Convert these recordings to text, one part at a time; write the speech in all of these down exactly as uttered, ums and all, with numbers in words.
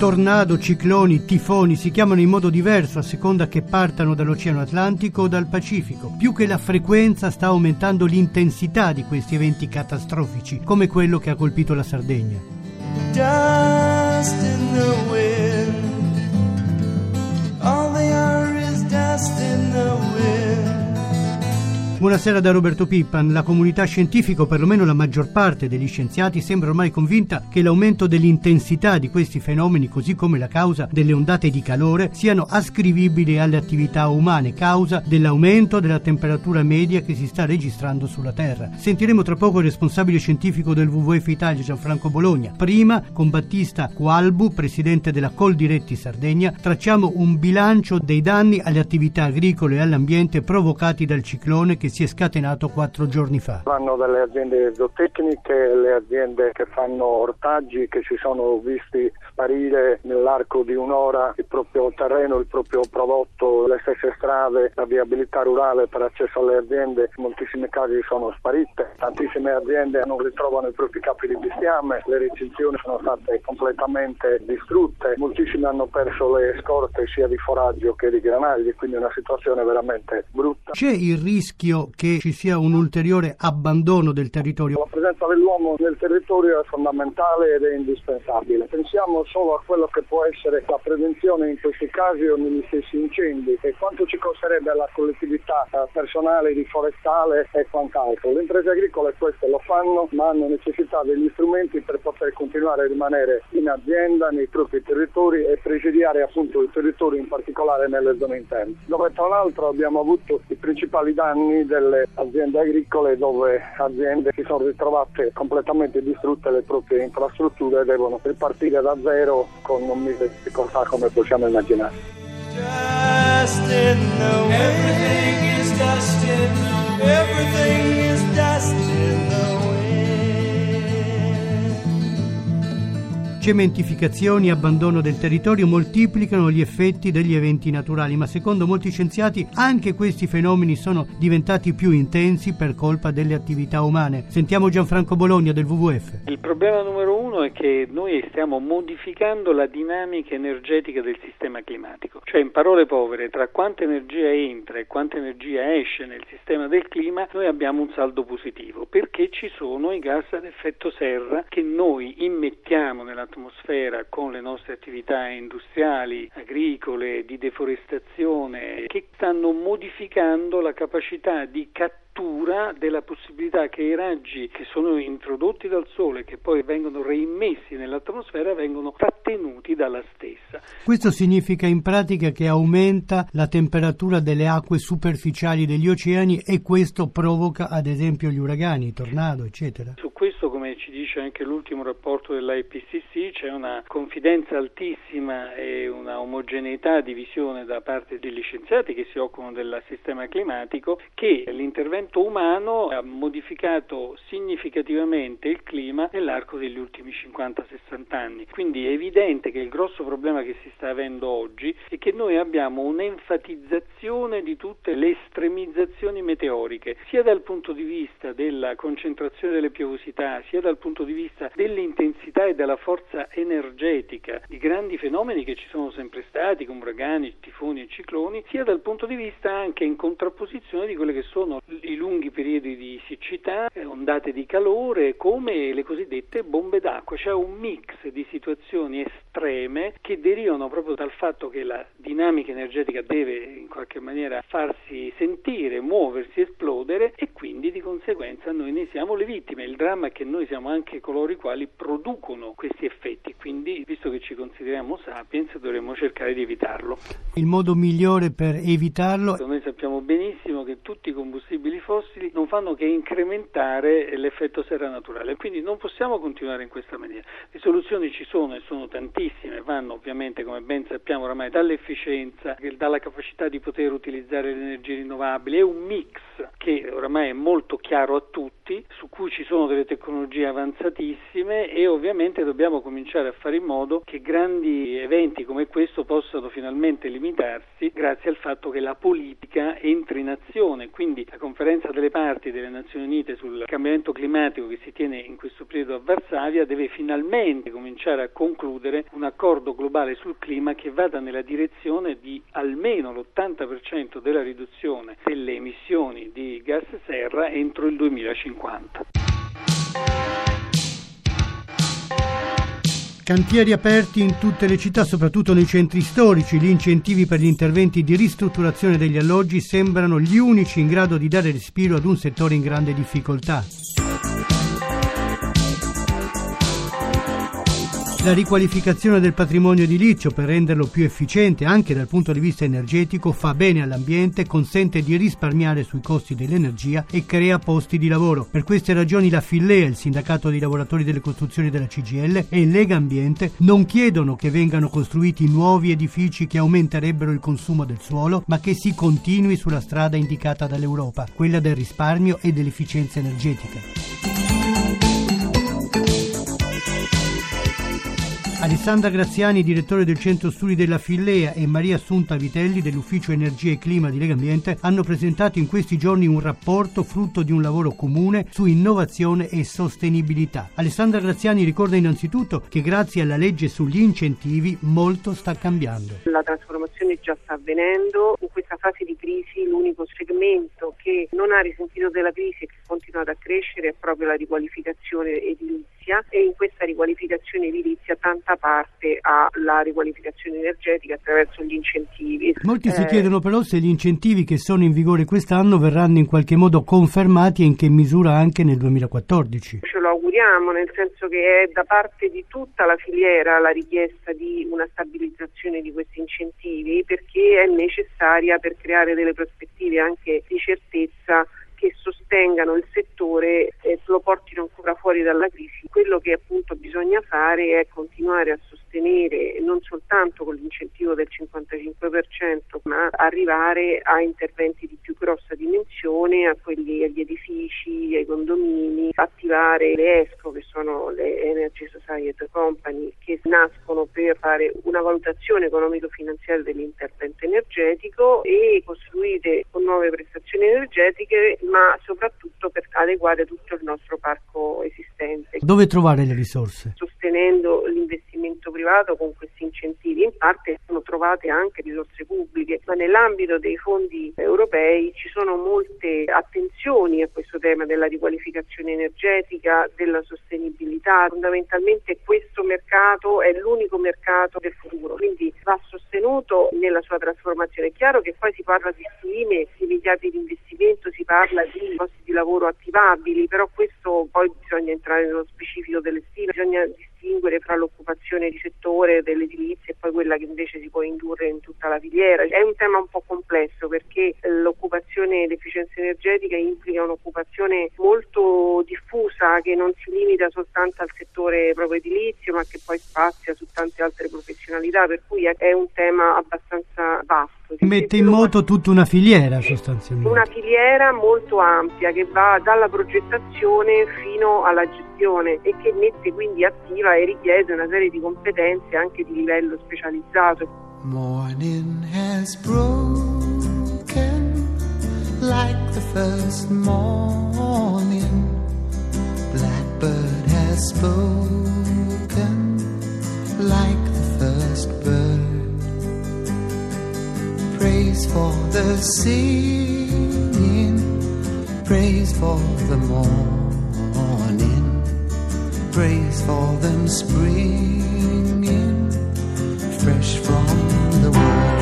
Tornado, cicloni, tifoni si chiamano in modo diverso a seconda che partano dall'Oceano Atlantico o dal Pacifico. Più che la frequenza sta aumentando l'intensità di questi eventi catastrofici, come quello che ha colpito la Sardegna. Dust in the wind. All they are is dust in the wind. Buonasera da Roberto Pippan. La comunità scientifica, o perlomeno la maggior parte degli scienziati, sembra ormai convinta che l'aumento dell'intensità di questi fenomeni, così come la causa delle ondate di calore, siano ascrivibili alle attività umane, causa dell'aumento della temperatura media che si sta registrando sulla Terra. Sentiremo tra poco il responsabile scientifico del W W F Italia, Gianfranco Bologna. Prima, con Battista Qualbu, presidente della Coldiretti Sardegna, tracciamo un bilancio dei danni alle attività agricole e all'ambiente provocati dal ciclone che si è scatenato quattro giorni fa. Vanno dalle aziende zootecniche, le aziende che fanno ortaggi, che si sono visti sparire nell'arco di un'ora il proprio terreno, il proprio prodotto, le stesse strade, la viabilità rurale per accesso alle aziende, in moltissimi casi sono sparite, tantissime aziende non ritrovano i propri capi di bestiame, le recinzioni sono state completamente distrutte, moltissime hanno perso le scorte sia di foraggio che di granagli, quindi una situazione veramente brutta. C'è il rischio che ci sia un ulteriore abbandono del territorio? La presenza dell'uomo nel territorio è fondamentale ed è indispensabile. Pensiamo solo a quello che può essere la prevenzione in questi casi o negli stessi incendi e quanto ci costerebbe alla collettività personale, riforestale e quant'altro. Le imprese agricole questo lo fanno, ma hanno necessità degli strumenti per poter continuare a rimanere in azienda, nei propri territori e presidiare appunto il territorio, in particolare nelle zone interne, dove tra l'altro abbiamo avuto i principali danni delle aziende agricole, dove aziende si sono ritrovate completamente distrutte le proprie infrastrutture e devono ripartire da zero con un mille difficoltà, come possiamo immaginare. Dust in the wind. Everything is dust in the wind. Everything is dust in the wind. Cementificazioni e abbandono del territorio moltiplicano gli effetti degli eventi naturali, ma secondo molti scienziati anche questi fenomeni sono diventati più intensi per colpa delle attività umane. Sentiamo Gianfranco Bologna del W W F. Il problema numero uno è che noi stiamo modificando la dinamica energetica del sistema climatico, cioè in parole povere, tra quanta energia entra e quanta energia esce nel sistema del clima noi abbiamo un saldo positivo, perché ci sono i gas ad effetto serra che noi immettiamo nella atmosfera con le nostre attività industriali, agricole, di deforestazione, che stanno modificando la capacità di catturare della possibilità che i raggi che sono introdotti dal Sole, che poi vengono reimmessi nell'atmosfera, vengono trattenuti dalla stessa. Questo significa in pratica che aumenta la temperatura delle acque superficiali degli oceani e questo provoca ad esempio gli uragani, i tornado, eccetera. Su questo, come ci dice anche l'ultimo rapporto dell'I P C C, c'è una confidenza altissima e una omogeneità di visione da parte degli scienziati che si occupano del sistema climatico, che l'intervento umano ha modificato significativamente il clima nell'arco degli ultimi cinquanta sessanta anni. Quindi è evidente che il grosso problema che si sta avendo oggi è che noi abbiamo un'enfatizzazione di tutte le estremizzazioni meteoriche, sia dal punto di vista della concentrazione delle piovosità, sia dal punto di vista dell'intensità e della forza energetica di grandi fenomeni che ci sono sempre stati, come uragani, tifoni e cicloni, sia dal punto di vista anche in contrapposizione di quelle che sono i lunghi periodi di siccità, ondate di calore, come le cosiddette bombe d'acqua. C'è un mix di situazioni estreme che derivano proprio dal fatto che la dinamica energetica deve in qualche maniera farsi sentire, muoversi, esplodere, e quindi di conseguenza noi ne siamo le vittime. Il dramma è che noi siamo anche coloro i quali producono questi effetti, quindi visto che ci consideriamo sapiens dovremmo cercare di evitarlo. Il modo migliore per evitarlo? Noi sappiamo benissimo che tutti i combustibili fossili non fanno che incrementare l'effetto serra naturale, quindi non possiamo continuare in questa maniera. Le soluzioni ci sono e sono tantissime. tantissime, vanno ovviamente, come ben sappiamo oramai, dall'efficienza, dalla capacità di poter utilizzare le energie rinnovabili. È un mix che oramai è molto chiaro a tutti, su cui ci sono delle tecnologie avanzatissime, e ovviamente dobbiamo cominciare a fare in modo che grandi eventi come questo possano finalmente limitarsi, grazie al fatto che la politica entri in azione. Quindi la conferenza delle parti delle Nazioni Unite sul cambiamento climatico, che si tiene in questo periodo a Varsavia, deve finalmente cominciare a concludere un accordo globale sul clima che vada nella direzione di almeno l'ottanta per cento della riduzione delle emissioni di gas serra entro il duemilacinquanta. Cantieri aperti in tutte le città, soprattutto nei centri storici. Gli incentivi per gli interventi di ristrutturazione degli alloggi sembrano gli unici in grado di dare respiro ad un settore in grande difficoltà. La riqualificazione del patrimonio edilizio per renderlo più efficiente anche dal punto di vista energetico fa bene all'ambiente, consente di risparmiare sui costi dell'energia e crea posti di lavoro. Per queste ragioni la Fillea, il sindacato dei lavoratori delle costruzioni della C G I L, e Lega Ambiente non chiedono che vengano costruiti nuovi edifici che aumenterebbero il consumo del suolo, ma che si continui sulla strada indicata dall'Europa, quella del risparmio e dell'efficienza energetica. Alessandra Graziani, direttore del Centro Studi della Fillea, e Maria Assunta Vitelli dell'Ufficio Energia e Clima di Lega Ambiente hanno presentato in questi giorni un rapporto frutto di un lavoro comune su innovazione e sostenibilità. Alessandra Graziani ricorda innanzitutto che grazie alla legge sugli incentivi molto sta cambiando. La trasformazione già sta avvenendo. In questa fase di crisi l'unico segmento che non ha risentito della crisi e che continua ad accrescere è proprio la riqualificazione edilizia, e in questa riqualificazione edilizia tanta parte alla riqualificazione energetica attraverso gli incentivi. Molti eh... si chiedono però se gli incentivi che sono in vigore quest'anno verranno in qualche modo confermati, e in che misura anche nel duemilaquattordici. Ce lo auguriamo, nel senso che è da parte di tutta la filiera la richiesta di una stabilizzazione di questi incentivi, perché è necessaria per creare delle prospettive anche di certezza che sostengano il settore e lo portino ancora fuori dalla crisi. Quello che appunto bisogna fare è continuare a sostenere non soltanto con l'incentivo del cinquantacinque per cento, ma arrivare a interventi di più grossa dimensione, a quelli agli edifici, ai condomini, attivare le ESCO, che sono le Energy Society Company, che nascono per fare una valutazione economico-finanziaria dell'intervento energetico, e costruite con nuove prestazioni energetiche, ma soprattutto per adeguare tutto il nostro parco esistente. Dove trovare le risorse? Sostenendo l'investimento privato con questi incentivi, in parte sono trovate anche risorse pubbliche, ma nell'ambito dei fondi europei ci sono molte attenzioni a questo tema della riqualificazione energetica, della sostenibilità. Fondamentalmente questo mercato è l'unico mercato del futuro, quindi va sostenuto nella sua trasformazione. È chiaro che poi si parla di stime, di miliardi di investimento, si parla di posti di lavoro attivabili, però questo poi bisogna entrare nello specifico delle stime, bisogna distinguere fra l'occupazione di settore dell'edilizia e poi quella che invece si può indurre in tutta la filiera. È un tema un po' complesso, perché l'occupazione e l'efficienza energetica implica un'occupazione molto diffusa che non si limita soltanto al settore proprio edilizio, ma che poi spazia su tante altre professionalità, per cui è un tema abbastanza vasto. Mette in moto tutta una filiera sostanzialmente. Una filiera molto ampia che va dalla progettazione fino alla gestione, e che mette quindi attiva e richiede una serie di competenze anche di livello specializzato. Morning has broken like the first morning. Blackbird has spoken like the first bird. Praise for the singing, praise for the morning, praise for them springing fresh from the world.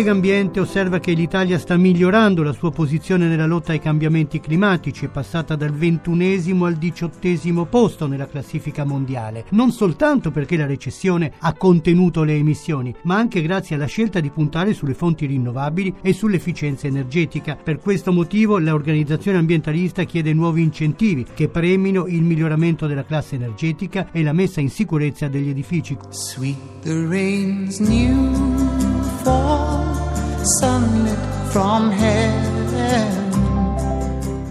Lega Ambiente osserva che l'Italia sta migliorando la sua posizione nella lotta ai cambiamenti climatici, è passata dal ventunesimo al diciottesimo posto nella classifica mondiale, non soltanto perché la recessione ha contenuto le emissioni, ma anche grazie alla scelta di puntare sulle fonti rinnovabili e sull'efficienza energetica. Per questo motivo l'organizzazione ambientalista chiede nuovi incentivi che premino il miglioramento della classe energetica e la messa in sicurezza degli edifici. Sweet the rains new fall, sunlit from heaven.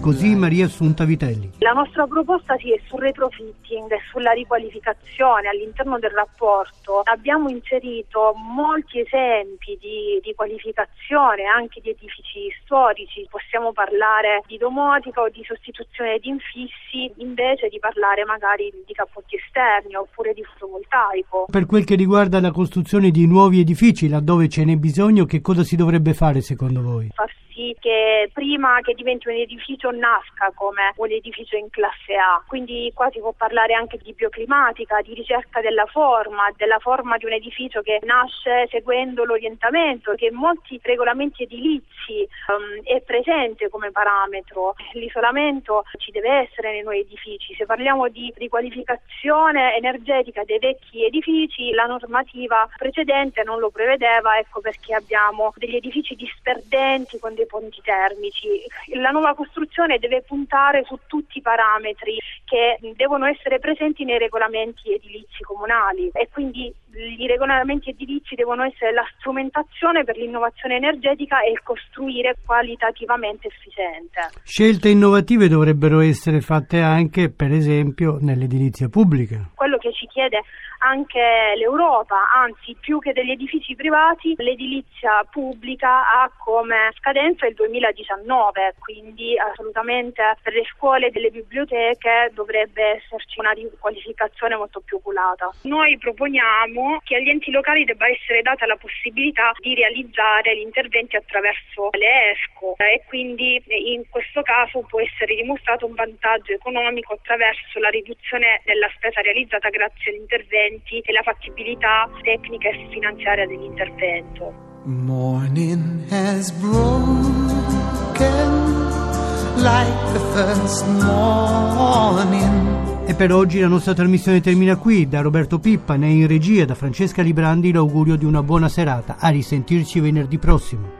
Così Maria Assunta Vitelli. La nostra proposta sì, è sul retrofitting e sulla riqualificazione. All'interno del rapporto abbiamo inserito molti esempi di riqualificazione anche di edifici storici. Possiamo parlare di domotica o di sostituzione di infissi invece di parlare magari di cappotti esterni oppure di fotovoltaico. Per quel che riguarda la costruzione di nuovi edifici, laddove ce n'è bisogno, che cosa si dovrebbe fare secondo voi? Far sì che prima che diventi un edificio nasca come un edificio in classe A, quindi qua si può parlare anche di bioclimatica, di ricerca della forma, della forma di un edificio che nasce seguendo l'orientamento, che in molti regolamenti edilizi um, è presente come parametro. L'isolamento ci deve essere nei nuovi edifici. Se parliamo di riqualificazione energetica dei vecchi edifici, la normativa precedente non lo prevedeva, ecco perché abbiamo degli edifici disperdenti con dei ponti termici. La nuova costruzione deve puntare su tutti i parametri che devono essere presenti nei regolamenti edilizi comunali, e quindi i regolamenti edilizi devono essere la strumentazione per l'innovazione energetica e il costruire qualitativamente efficiente. Scelte innovative dovrebbero essere fatte anche, per esempio, nell'edilizia pubblica. Quello che ci chiede anche l'Europa, anzi più che degli edifici privati, l'edilizia pubblica ha come scadenza il duemiladiciannove, quindi assolutamente per le scuole e delle biblioteche dovrebbe esserci una riqualificazione molto più oculata. Noi proponiamo che agli enti locali debba essere data la possibilità di realizzare gli interventi attraverso le E S C O, e quindi in questo caso può essere dimostrato un vantaggio economico attraverso la riduzione della spesa realizzata grazie agli interventi e la fattibilità tecnica e finanziaria dell'intervento. Morning has broken like the first morning. E per oggi la nostra trasmissione termina qui. Da Roberto Pippan e in regia da Francesca Alibrandi l'augurio di una buona serata. A risentirci venerdì prossimo.